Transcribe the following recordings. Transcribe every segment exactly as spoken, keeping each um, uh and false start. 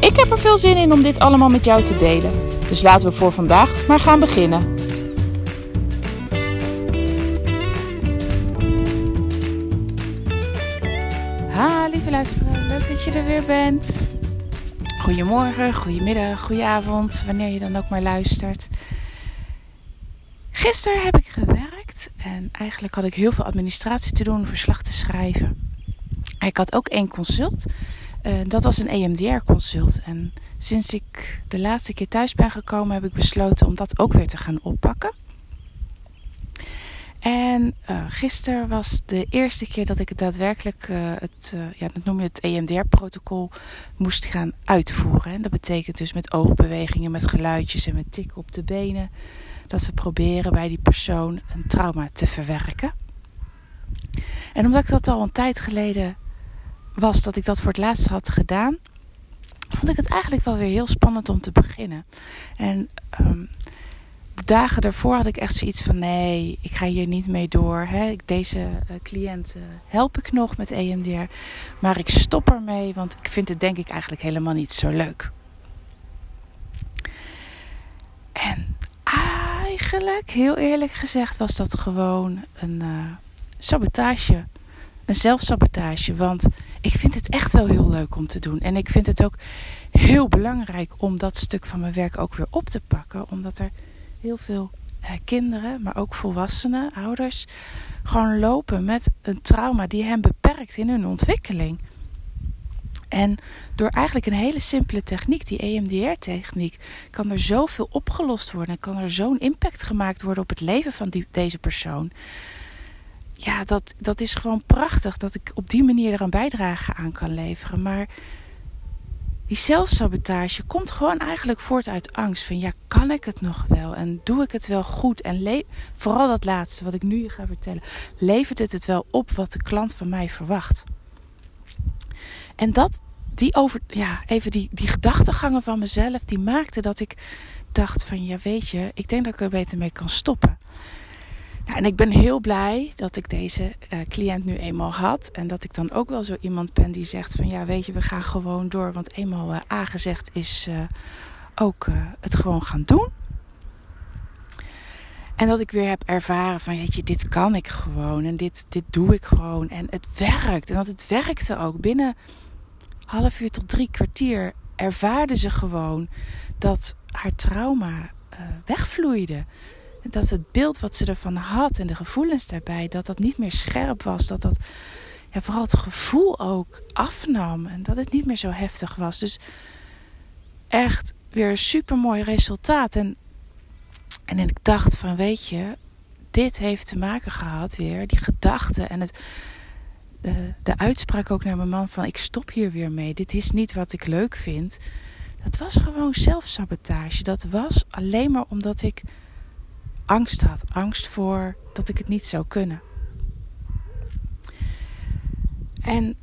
Ik heb er veel zin in om dit allemaal met jou te delen. Dus laten we voor vandaag maar gaan beginnen. Ha, lieve luisteraar, leuk dat je er weer bent. Goedemorgen, goedemiddag, goedenavond, wanneer je dan ook maar luistert. Gisteren heb ik gewerkt en eigenlijk had ik heel veel administratie te doen, verslag te schrijven. Ik had ook één consult, uh, dat was een E M D R-consult. En sinds ik de laatste keer thuis ben gekomen, heb ik besloten om dat ook weer te gaan oppakken. En uh, gisteren was de eerste keer dat ik daadwerkelijk uh, het, uh, ja, dat noem je het E M D R-protocol moest gaan uitvoeren. En dat betekent dus met oogbewegingen, met geluidjes en met tikken op de benen, dat we proberen bij die persoon een trauma te verwerken. En omdat ik dat al een tijd geleden was dat ik dat voor het laatst had gedaan, vond ik het eigenlijk wel weer heel spannend om te beginnen. En um, de dagen daarvoor had ik echt zoiets van, nee, ik ga hier niet mee door. Hè. Deze uh, cliënten help ik nog met E M D R, maar ik stop ermee, want ik vind het denk ik eigenlijk helemaal niet zo leuk. En eigenlijk, heel eerlijk gezegd, was dat gewoon een uh, sabotage. Een zelfsabotage, want ik vind het echt wel heel leuk om te doen. En ik vind het ook heel belangrijk om dat stuk van mijn werk ook weer op te pakken. Omdat er heel veel uh, kinderen, maar ook volwassenen, ouders, gewoon lopen met een trauma die hen beperkt in hun ontwikkeling. En door eigenlijk een hele simpele techniek, die E M D R-techniek, kan er zoveel opgelost worden. En kan er zo'n impact gemaakt worden op het leven van die, deze persoon. Ja, dat, dat is gewoon prachtig dat ik op die manier er een bijdrage aan kan leveren. Maar die zelfsabotage komt gewoon eigenlijk voort uit angst. Van ja, kan ik het nog wel? En doe ik het wel goed? En le- vooral dat laatste wat ik nu je ga vertellen. Levert het het wel op wat de klant van mij verwacht? En dat, die over, ja, even die, die gedachtegangen van mezelf, die maakte dat ik dacht van, ja weet je, ik denk dat ik er beter mee kan stoppen. Nou, en ik ben heel blij dat ik deze uh, cliënt nu eenmaal had. En dat ik dan ook wel zo iemand ben die zegt van, ja weet je, we gaan gewoon door. Want eenmaal uh, A gezegd is uh, ook uh, het gewoon gaan doen. En dat ik weer heb ervaren van, weet je, dit kan ik gewoon en dit, dit doe ik gewoon. En het werkt. En dat het werkte ook. Binnen half uur tot drie kwartier ervaarde ze gewoon dat haar trauma uh, wegvloeide. Dat het beeld wat ze ervan had en de gevoelens daarbij, dat dat niet meer scherp was. Dat dat ja, vooral het gevoel ook afnam en dat het niet meer zo heftig was. Dus echt weer een supermooi resultaat. En En ik dacht van, weet je, dit heeft te maken gehad weer, die gedachten en het, de, de uitspraak ook naar mijn man van, ik stop hier weer mee, dit is niet wat ik leuk vind. Dat was gewoon zelfsabotage. Dat was alleen maar omdat ik angst had. Angst voor dat ik het niet zou kunnen. En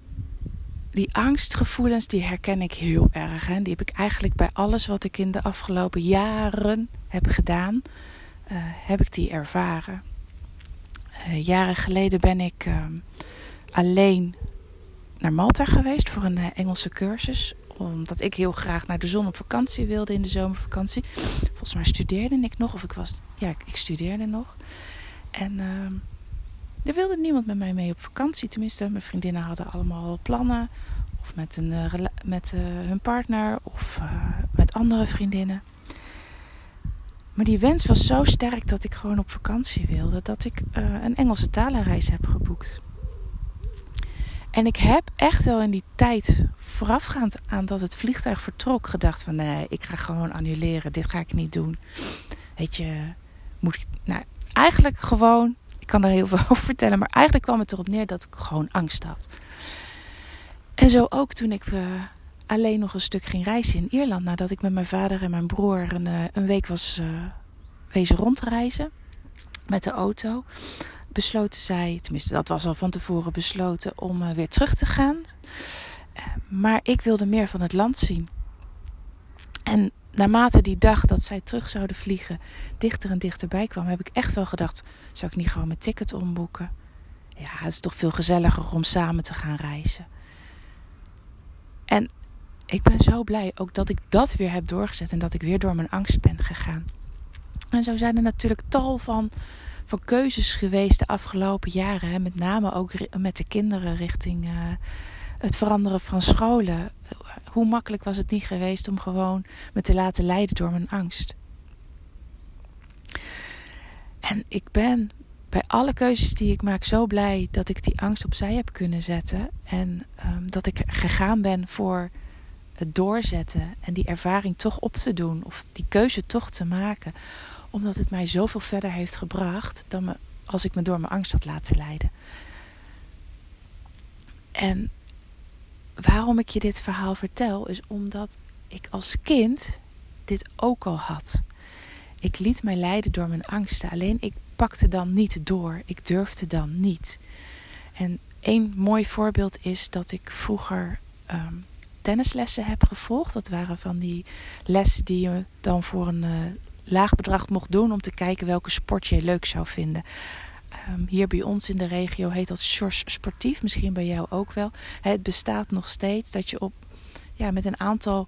die angstgevoelens, die herken ik heel erg. Hè. Die heb ik eigenlijk bij alles wat ik in de afgelopen jaren heb gedaan, uh, heb ik die ervaren. Uh, jaren geleden ben ik uh, alleen naar Malta geweest voor een uh, Engelse cursus. Omdat ik heel graag naar de zon op vakantie wilde in de zomervakantie. Volgens mij studeerde ik nog. Of ik was, ja, ik, ik studeerde nog. En Uh, Er wilde niemand met mij mee op vakantie. Tenminste, mijn vriendinnen hadden allemaal plannen. Of met, een, uh, rela- met uh, hun partner. Of uh, met andere vriendinnen. Maar die wens was zo sterk dat ik gewoon op vakantie wilde. Dat ik uh, een Engelse talenreis heb geboekt. En ik heb echt wel in die tijd, voorafgaand aan dat het vliegtuig vertrok, gedacht van nee, ik ga gewoon annuleren. Dit ga ik niet doen. Weet je, moet ik... Nou, eigenlijk gewoon, ik kan daar heel veel over vertellen, maar eigenlijk kwam het erop neer dat ik gewoon angst had. En zo ook toen ik uh, alleen nog een stuk ging reizen in Ierland. Nadat ik met mijn vader en mijn broer een, een week was uh, wezen rondreizen met de auto, besloten zij, tenminste dat was al van tevoren besloten, om uh, weer terug te gaan. Uh, maar ik wilde meer van het land zien. En naarmate die dag dat zij terug zouden vliegen dichter en dichterbij kwam, heb ik echt wel gedacht, zou ik niet gewoon mijn ticket omboeken? Ja, het is toch veel gezelliger om samen te gaan reizen. En ik ben zo blij ook dat ik dat weer heb doorgezet en dat ik weer door mijn angst ben gegaan. En zo zijn er natuurlijk tal van, van keuzes geweest de afgelopen jaren. Hè? Met name ook met de kinderen richting uh, het veranderen van scholen. Hoe makkelijk was het niet geweest om gewoon me te laten leiden door mijn angst. En ik ben bij alle keuzes die ik maak zo blij dat ik die angst opzij heb kunnen zetten. En um, dat ik gegaan ben voor het doorzetten en die ervaring toch op te doen. Of die keuze toch te maken. Omdat het mij zoveel verder heeft gebracht dan me, als ik me door mijn angst had laten leiden. En waarom ik je dit verhaal vertel is omdat ik als kind dit ook al had. Ik liet mij leiden door mijn angsten. Alleen ik pakte dan niet door. Ik durfde dan niet. En één mooi voorbeeld is dat ik vroeger um, tennislessen heb gevolgd. Dat waren van die lessen die je dan voor een uh, laag bedrag mocht doen om te kijken welke sport je leuk zou vinden. Um, hier bij ons in de regio heet dat Sjors Sportief. Misschien bij jou ook wel. Het bestaat nog steeds dat je op, ja, met een aantal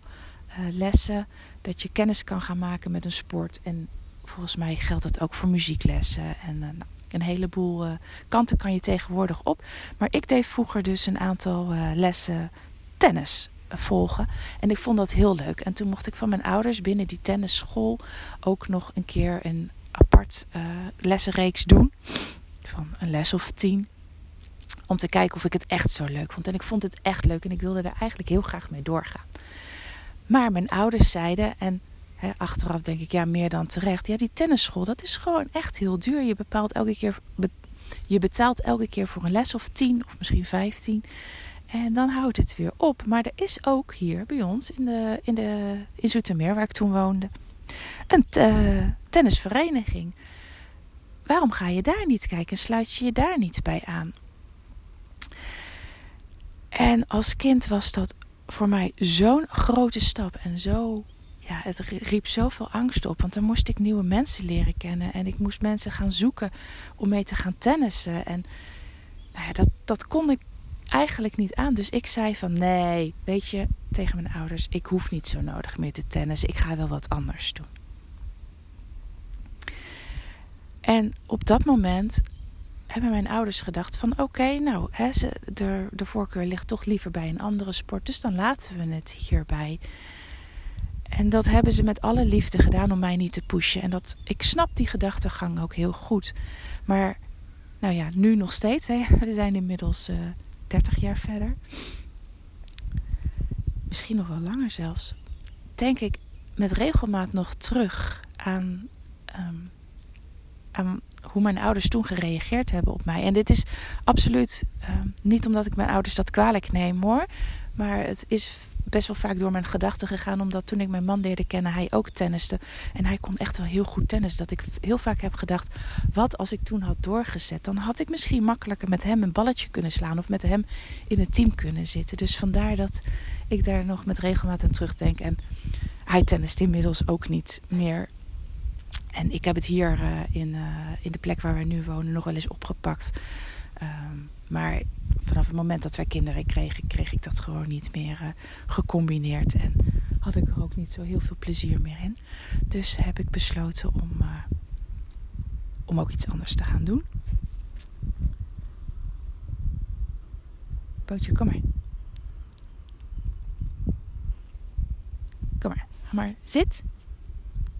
uh, lessen dat je kennis kan gaan maken met een sport. En volgens mij geldt dat ook voor muzieklessen. En uh, een heleboel uh, kanten kan je tegenwoordig op. Maar ik deed vroeger dus een aantal uh, lessen tennis uh, volgen. En ik vond dat heel leuk. En toen mocht ik van mijn ouders binnen die tennisschool ook nog een keer een apart uh, lessenreeks doen. Van een les of tien. Om te kijken of ik het echt zo leuk vond. En ik vond het echt leuk. En ik wilde er eigenlijk heel graag mee doorgaan. Maar mijn ouders zeiden, en he, achteraf denk ik, ja, meer dan terecht. Ja, die tennisschool, dat is gewoon echt heel duur. Je, bepaalt elke keer, be, je betaalt elke keer voor een les of tien of misschien vijftien. En dan houdt het weer op. Maar er is ook hier bij ons in, de, in, de, in Zoetermeer, waar ik toen woonde, een t, uh, tennisvereniging. Waarom ga je daar niet kijken en sluit je je daar niet bij aan? En als kind was dat voor mij zo'n grote stap en zo, ja, het riep zoveel angst op. Want dan moest ik nieuwe mensen leren kennen en ik moest mensen gaan zoeken om mee te gaan tennissen. En nou ja, dat, dat kon ik eigenlijk niet aan. Dus ik zei van nee, weet je, tegen mijn ouders, ik hoef niet zo nodig meer te tennissen. Ik ga wel wat anders doen. En op dat moment hebben mijn ouders gedacht van oké, okay, nou, hè, ze, de, de voorkeur ligt toch liever bij een andere sport. Dus dan laten we het hierbij. En dat hebben ze met alle liefde gedaan om mij niet te pushen. En dat, ik snap die gedachtegang ook heel goed. Maar nou ja, nu nog steeds. Hè, we zijn inmiddels uh, dertig jaar verder. Misschien nog wel langer zelfs. Denk ik met regelmaat nog terug aan... Um, aan hoe mijn ouders toen gereageerd hebben op mij. En dit is absoluut uh, niet omdat ik mijn ouders dat kwalijk neem hoor. Maar het is best wel vaak door mijn gedachten gegaan. Omdat toen ik mijn man leerde kennen, hij ook tenniste. En hij kon echt wel heel goed tennis. Dat ik heel vaak heb gedacht, wat als ik toen had doorgezet. Dan had ik misschien makkelijker met hem een balletje kunnen slaan. Of met hem in het team kunnen zitten. Dus vandaar dat ik daar nog met regelmaat aan terugdenk. En hij tennist inmiddels ook niet meer. En ik heb het hier uh, in, uh, in de plek waar wij nu wonen nog wel eens opgepakt. Um, maar vanaf het moment dat wij kinderen kregen, kreeg ik dat gewoon niet meer uh, gecombineerd. En had ik er ook niet zo heel veel plezier meer in. Dus heb ik besloten om, uh, om ook iets anders te gaan doen. Bootje, kom maar. Kom maar, ga maar. Zit.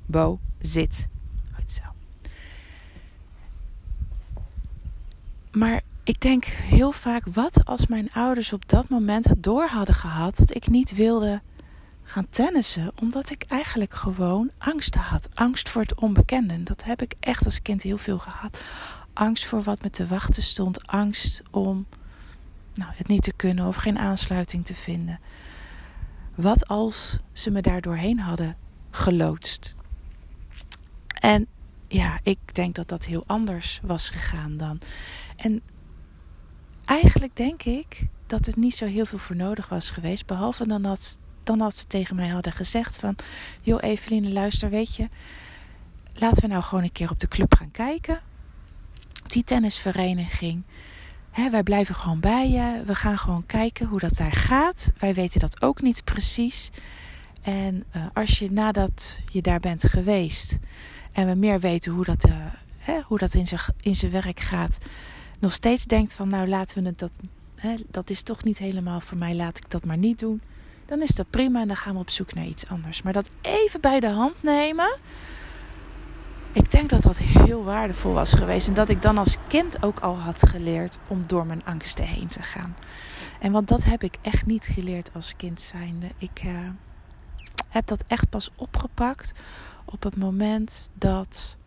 Bo, zit. Goed zo. Maar ik denk heel vaak, wat als mijn ouders op dat moment het door hadden gehad dat ik niet wilde gaan tennissen, omdat ik eigenlijk gewoon angst had. Angst voor het onbekende. Dat heb ik echt als kind heel veel gehad. Angst voor wat me te wachten stond. Angst om nou, het niet te kunnen of geen aansluiting te vinden. Wat als ze me daar doorheen hadden geloodst? En ja, ik denk dat dat heel anders was gegaan dan. En eigenlijk denk ik dat het niet zo heel veel voor nodig was geweest. Behalve dan dat, dan dat ze tegen mij hadden gezegd van... joh Eveline, luister, weet je... laten we nou gewoon een keer op de club gaan kijken. Die tennisvereniging. Hè, wij blijven gewoon bij je. We gaan gewoon kijken hoe dat daar gaat. Wij weten dat ook niet precies. En uh, als je nadat je daar bent geweest... en we meer weten hoe dat, uh, hè, hoe dat in zijn in zijn werk gaat... nog steeds denkt van nou laten we het dat... Hè, dat is toch niet helemaal voor mij, laat ik dat maar niet doen. Dan is dat prima en dan gaan we op zoek naar iets anders. Maar dat even bij de hand nemen... ik denk dat dat heel waardevol was geweest. En dat ik dan als kind ook al had geleerd om door mijn angsten heen te gaan. En want dat heb ik echt niet geleerd als kind zijnde. Ik uh, heb dat echt pas opgepakt op het moment dat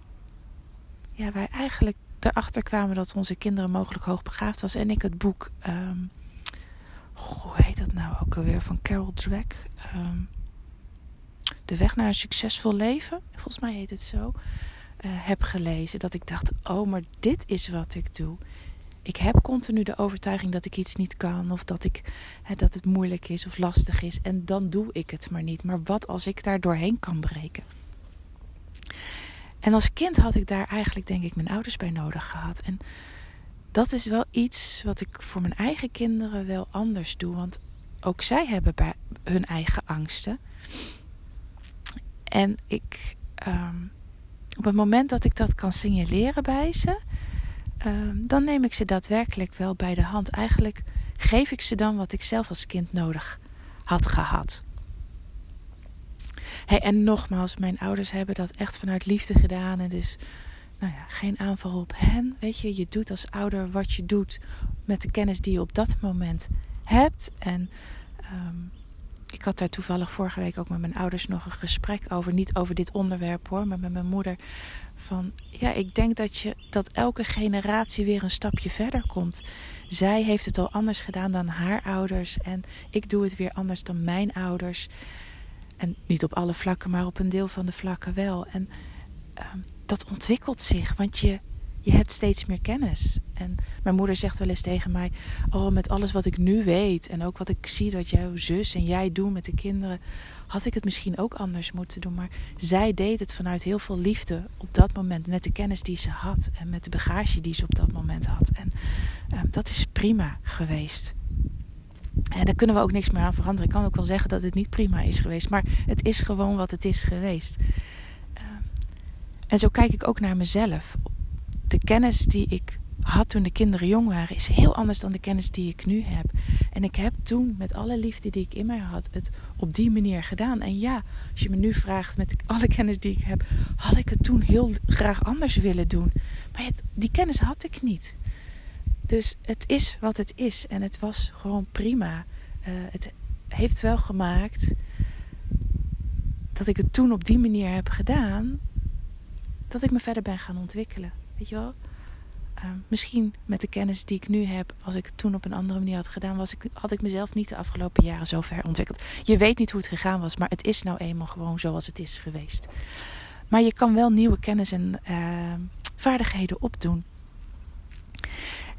ja, wij eigenlijk erachter kwamen dat onze kinderen mogelijk hoogbegaafd was. En ik het boek, um, goh, hoe heet dat nou ook alweer, van Carol Dweck... Um, De weg naar een succesvol leven, volgens mij heet het zo, uh, heb gelezen. Dat ik dacht, oh, maar dit is wat ik doe. Ik heb continu de overtuiging dat ik iets niet kan. Of dat, ik, hè, dat het moeilijk is of lastig is. En dan doe ik het maar niet. Maar wat als ik daar doorheen kan breken? En als kind had ik daar eigenlijk, denk ik, mijn ouders bij nodig gehad. En dat is wel iets wat ik voor mijn eigen kinderen wel anders doe. Want ook zij hebben bij hun eigen angsten. En ik, um, op het moment dat ik dat kan signaleren bij ze, um, dan neem ik ze daadwerkelijk wel bij de hand. Eigenlijk geef ik ze dan wat ik zelf als kind nodig had gehad. Hey, en nogmaals, mijn ouders hebben dat echt vanuit liefde gedaan. En dus nou ja, geen aanval op hen. Weet je, je doet als ouder wat je doet met de kennis die je op dat moment hebt. En... Um, Ik had daar toevallig vorige week ook met mijn ouders nog een gesprek over. Niet over dit onderwerp hoor, maar met mijn moeder. Van ja, ik denk dat, je, dat elke generatie weer een stapje verder komt. Zij heeft het al anders gedaan dan haar ouders. En ik doe het weer anders dan mijn ouders. En niet op alle vlakken, maar op een deel van de vlakken wel. En um, dat ontwikkelt zich, want je... je hebt steeds meer kennis. En mijn moeder zegt wel eens tegen mij... oh, met alles wat ik nu weet... en ook wat ik zie dat jouw zus en jij doen met de kinderen... had ik het misschien ook anders moeten doen. Maar zij deed het vanuit heel veel liefde op dat moment... met de kennis die ze had... en met de bagage die ze op dat moment had. En uh, dat is prima geweest. En daar kunnen we ook niks meer aan veranderen. Ik kan ook wel zeggen dat het niet prima is geweest... maar het is gewoon wat het is geweest. Uh, en zo kijk ik ook naar mezelf... De kennis die ik had toen de kinderen jong waren... is heel anders dan de kennis die ik nu heb. En ik heb toen met alle liefde die ik in mij had... het op die manier gedaan. En ja, als je me nu vraagt met alle kennis die ik heb... had ik het toen heel graag anders willen doen. Maar het, die kennis had ik niet. Dus het is wat het is. En het was gewoon prima. Uh, het heeft wel gemaakt... dat ik het toen op die manier heb gedaan... dat ik me verder ben gaan ontwikkelen. Weet je wel, uh, misschien met de kennis die ik nu heb... als ik het toen op een andere manier had gedaan... Was ik, had ik mezelf niet de afgelopen jaren zo ver ontwikkeld. Je weet niet hoe het gegaan was... maar het is nou eenmaal gewoon zoals het is geweest. Maar je kan wel nieuwe kennis en uh, vaardigheden opdoen.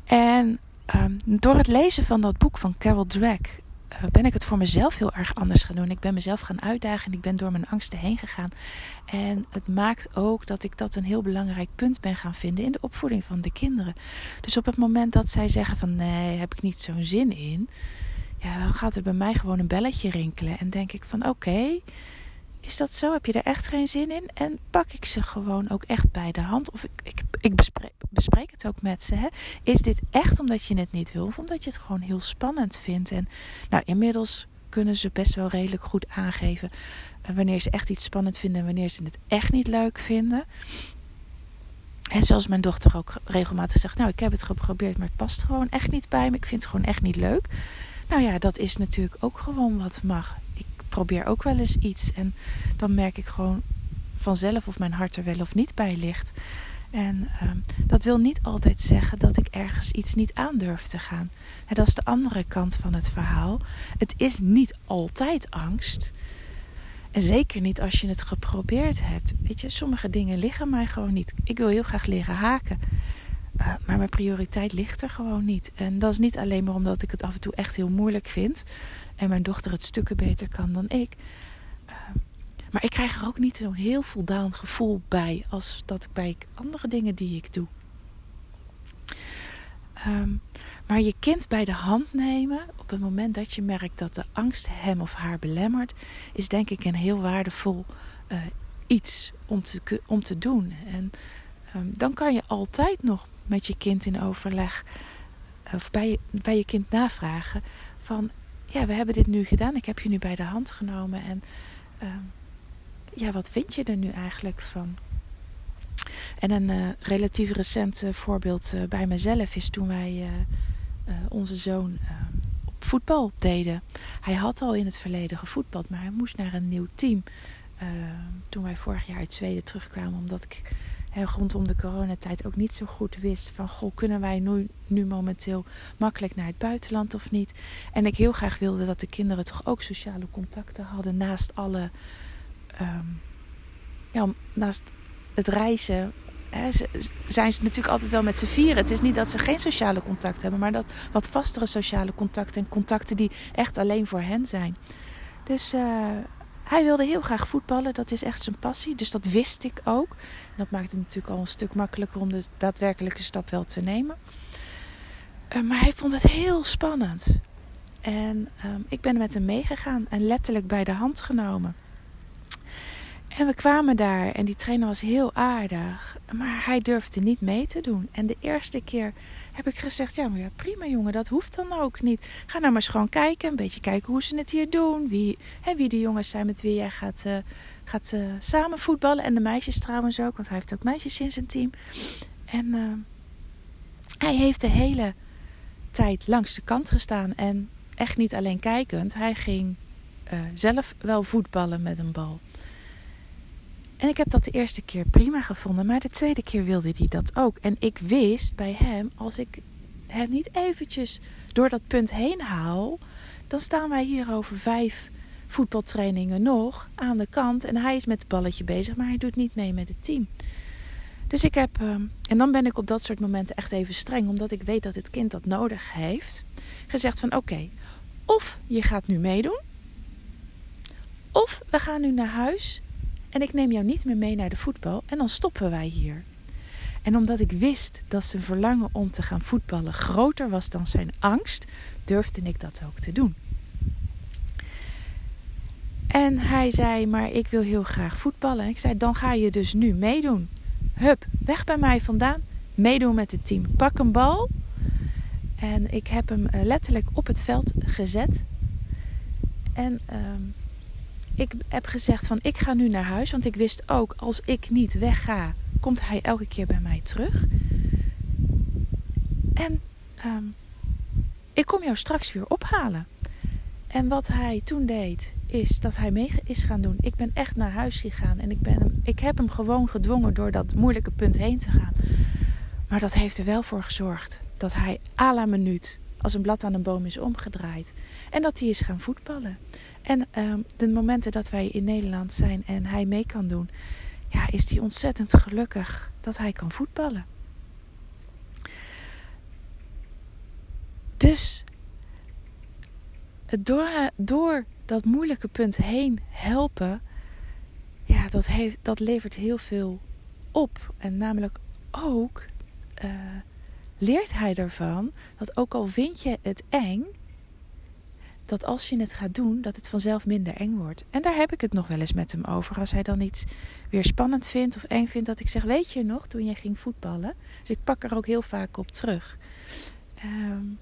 En um, door het lezen van dat boek van Carol Dweck... Uh, ben ik het voor mezelf heel erg anders gaan doen. Ik ben mezelf gaan uitdagen en ik ben door mijn angsten heen gegaan. En het maakt ook dat ik dat een heel belangrijk punt ben gaan vinden in de opvoeding van de kinderen. Dus op het moment dat zij zeggen van nee, heb ik niet zo'n zin in. Ja, dan gaat er bij mij gewoon een belletje rinkelen. En denk ik van oké, okay, is dat zo? Heb je er echt geen zin in? En pak ik ze gewoon ook echt bij de hand. Of ik, ik, ik bespreek, bespreek het ook met ze. Hè? Is dit echt omdat je het niet wil? Of omdat je het gewoon heel spannend vindt? En nou, inmiddels kunnen ze best wel redelijk goed aangeven... wanneer ze echt iets spannend vinden... en wanneer ze het echt niet leuk vinden. En zoals mijn dochter ook regelmatig zegt... nou, ik heb het geprobeerd, maar het past gewoon echt niet bij me. Ik vind het gewoon echt niet leuk. Nou ja, dat is natuurlijk ook gewoon wat mag... Ik probeer ook wel eens iets en dan merk ik gewoon vanzelf of mijn hart er wel of niet bij ligt. En um, dat wil niet altijd zeggen dat ik ergens iets niet aan durf te gaan. En dat is de andere kant van het verhaal. Het is niet altijd angst. En zeker niet als je het geprobeerd hebt. Weet je, sommige dingen liggen mij gewoon niet. Ik wil heel graag leren haken. Uh, maar mijn prioriteit ligt er gewoon niet. En dat is niet alleen maar omdat ik het af en toe echt heel moeilijk vind. En mijn dochter het stukken beter kan dan ik. Uh, maar ik krijg er ook niet zo'n heel voldaan gevoel bij. Als dat ik bij andere dingen die ik doe. Um, maar je kind bij de hand nemen. Op het moment dat je merkt dat de angst hem of haar belemmert. Is denk ik een heel waardevol uh, iets om te, om te doen. En um, dan kan je altijd nog met je kind in overleg. Of bij, bij je kind navragen. Van ja, we hebben dit nu gedaan. Ik heb je nu bij de hand genomen. En um, ja, wat vind je er nu eigenlijk van? En een uh, relatief recent uh, voorbeeld uh, bij mezelf is toen wij uh, uh, onze zoon uh, op voetbal deden. Hij had al in het verleden gevoetbald, maar hij moest naar een nieuw team. Uh, toen wij vorig jaar uit Zweden terugkwamen, omdat ik he, rondom de coronatijd ook niet zo goed wist van goh, kunnen wij nu, nu momenteel makkelijk naar het buitenland of niet? En ik heel graag wilde dat de kinderen toch ook sociale contacten hadden naast alle... Um, ja, naast... Het reizen, hè, zijn ze natuurlijk altijd wel met z'n vieren. Het is niet dat ze geen sociale contacten hebben, maar dat wat vastere sociale contacten en contacten die echt alleen voor hen zijn. Dus uh, hij wilde heel graag voetballen, dat is echt zijn passie. Dus dat wist ik ook. En dat maakt het natuurlijk al een stuk makkelijker om de daadwerkelijke stap wel te nemen. Uh, maar hij vond het heel spannend. En um, ik ben met hem meegegaan en letterlijk bij de hand genomen. En we kwamen daar en die trainer was heel aardig, maar hij durfde niet mee te doen. En de eerste keer heb ik gezegd, ja, maar ja prima jongen, dat hoeft dan ook niet. Ga nou maar eens gewoon kijken, een beetje kijken hoe ze het hier doen. Wie, hè, wie de jongens zijn met wie jij gaat, uh, gaat uh, samen voetballen. En de meisjes trouwens ook, want hij heeft ook meisjes in zijn team. En uh, hij heeft de hele tijd langs de kant gestaan en echt niet alleen kijkend. Hij ging uh, zelf wel voetballen met een bal. En ik heb dat de eerste keer prima gevonden, maar de tweede keer wilde hij dat ook. En ik wist bij hem, als ik hem niet eventjes door dat punt heen haal, dan staan wij hier over vijf voetbaltrainingen nog aan de kant. En hij is met het balletje bezig, maar hij doet niet mee met het team. Dus ik heb, en dan ben ik op dat soort momenten echt even streng, omdat ik weet dat het kind dat nodig heeft. Gezegd van oké, okay, of je gaat nu meedoen, of we gaan nu naar huis. En ik neem jou niet meer mee naar de voetbal en dan stoppen wij hier. En omdat ik wist dat zijn verlangen om te gaan voetballen groter was dan zijn angst, durfde ik dat ook te doen. En hij zei, maar ik wil heel graag voetballen. En ik zei, dan ga je dus nu meedoen. Hup, weg bij mij vandaan. Meedoen met het team. Pak een bal. En ik heb hem letterlijk op het veld gezet. En... Um, Ik heb gezegd van ik ga nu naar huis. Want ik wist ook als ik niet wegga. Komt hij elke keer bij mij terug. En um, ik kom jou straks weer ophalen. En wat hij toen deed. Is dat hij mee is gaan doen. Ik ben echt naar huis gegaan. En ik, ben hem, ik heb hem gewoon gedwongen door dat moeilijke punt heen te gaan. Maar dat heeft er wel voor gezorgd. Dat hij à la minuut. Als een blad aan een boom is omgedraaid. En dat hij is gaan voetballen. En uh, de momenten dat wij in Nederland zijn en hij mee kan doen. Ja, is hij ontzettend gelukkig dat hij kan voetballen. Dus het door, door dat moeilijke punt heen helpen. Ja, dat, heeft, dat levert heel veel op. En namelijk ook... Uh, leert hij ervan dat ook al vind je het eng, dat als je het gaat doen, dat het vanzelf minder eng wordt. En daar heb ik het nog wel eens met hem over. Als hij dan iets weer spannend vindt of eng vindt, dat ik zeg, weet je nog, toen jij ging voetballen? Dus ik pak er ook heel vaak op terug. Um,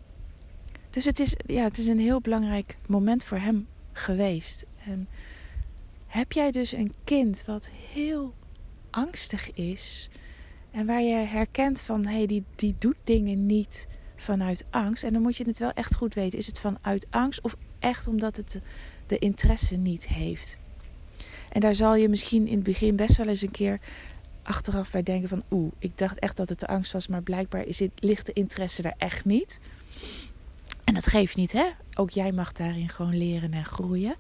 dus het is, ja, het is een heel belangrijk moment voor hem geweest. En heb jij dus een kind wat heel angstig is... En waar je herkent van, hé, hey, die, die doet dingen niet vanuit angst. En dan moet je het wel echt goed weten. Is het vanuit angst of echt omdat het de interesse niet heeft? En daar zal je misschien in het begin best wel eens een keer achteraf bij denken van... oeh, ik dacht echt dat het de angst was... maar blijkbaar is het, ligt de interesse daar echt niet. En dat geeft niet, hè? Ook jij mag daarin gewoon leren en groeien.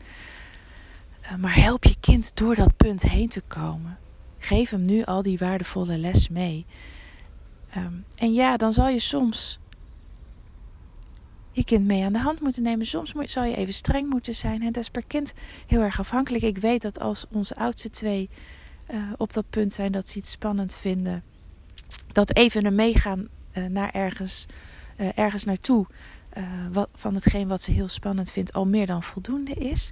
Uh, maar help je kind door dat punt heen te komen. Geef hem nu al die waardevolle les mee. Um, en ja, dan zal je soms... je kind mee aan de hand moeten nemen. Soms moet, zal je even streng moeten zijn. En dat is per kind heel erg afhankelijk. Ik weet dat als onze oudste twee uh, op dat punt zijn dat ze iets spannend vinden. Dat even er meegaan uh, naar ergens, uh, ergens naartoe. Uh, wat, van hetgeen wat ze heel spannend vindt al meer dan voldoende is.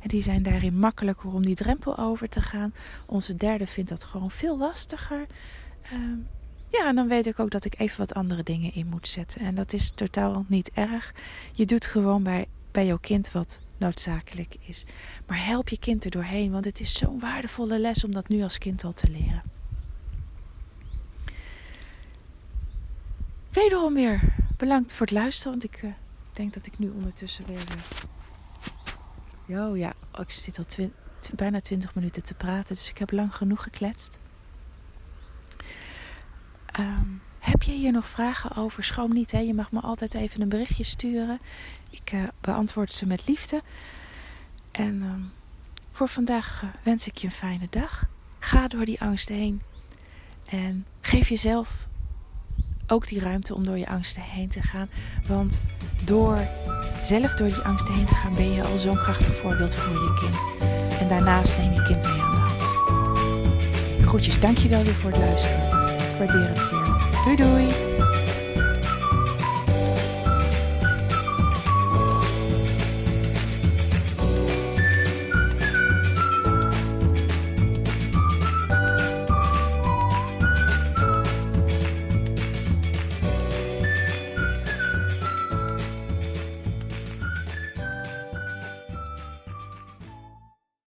En die zijn daarin makkelijker om die drempel over te gaan. Onze derde vindt dat gewoon veel lastiger. Uh, Ja, en dan weet ik ook dat ik even wat andere dingen in moet zetten. En dat is totaal niet erg. Je doet gewoon bij, bij jouw kind wat noodzakelijk is. Maar help je kind er doorheen, want het is zo'n waardevolle les om dat nu als kind al te leren. Wederom weer bedankt voor het luisteren, want ik uh, denk dat ik nu ondertussen weer... Uh... Oh ja, ik zit al twi- tw- bijna twintig minuten te praten, dus ik heb lang genoeg gekletst. Um, heb je hier nog vragen over? Schroom niet, hè? Je mag me altijd even een berichtje sturen. Ik uh, beantwoord ze met liefde. En um, voor vandaag uh, wens ik je een fijne dag. Ga door die angsten heen. En geef jezelf ook die ruimte om door je angsten heen te gaan. Want door zelf door die angsten heen te gaan ben je al zo'n krachtig voorbeeld voor je kind. En daarnaast neem je kind mee aan de hand. Groetjes, dankjewel weer voor het luisteren. Waardeer het zeer. Doei doei!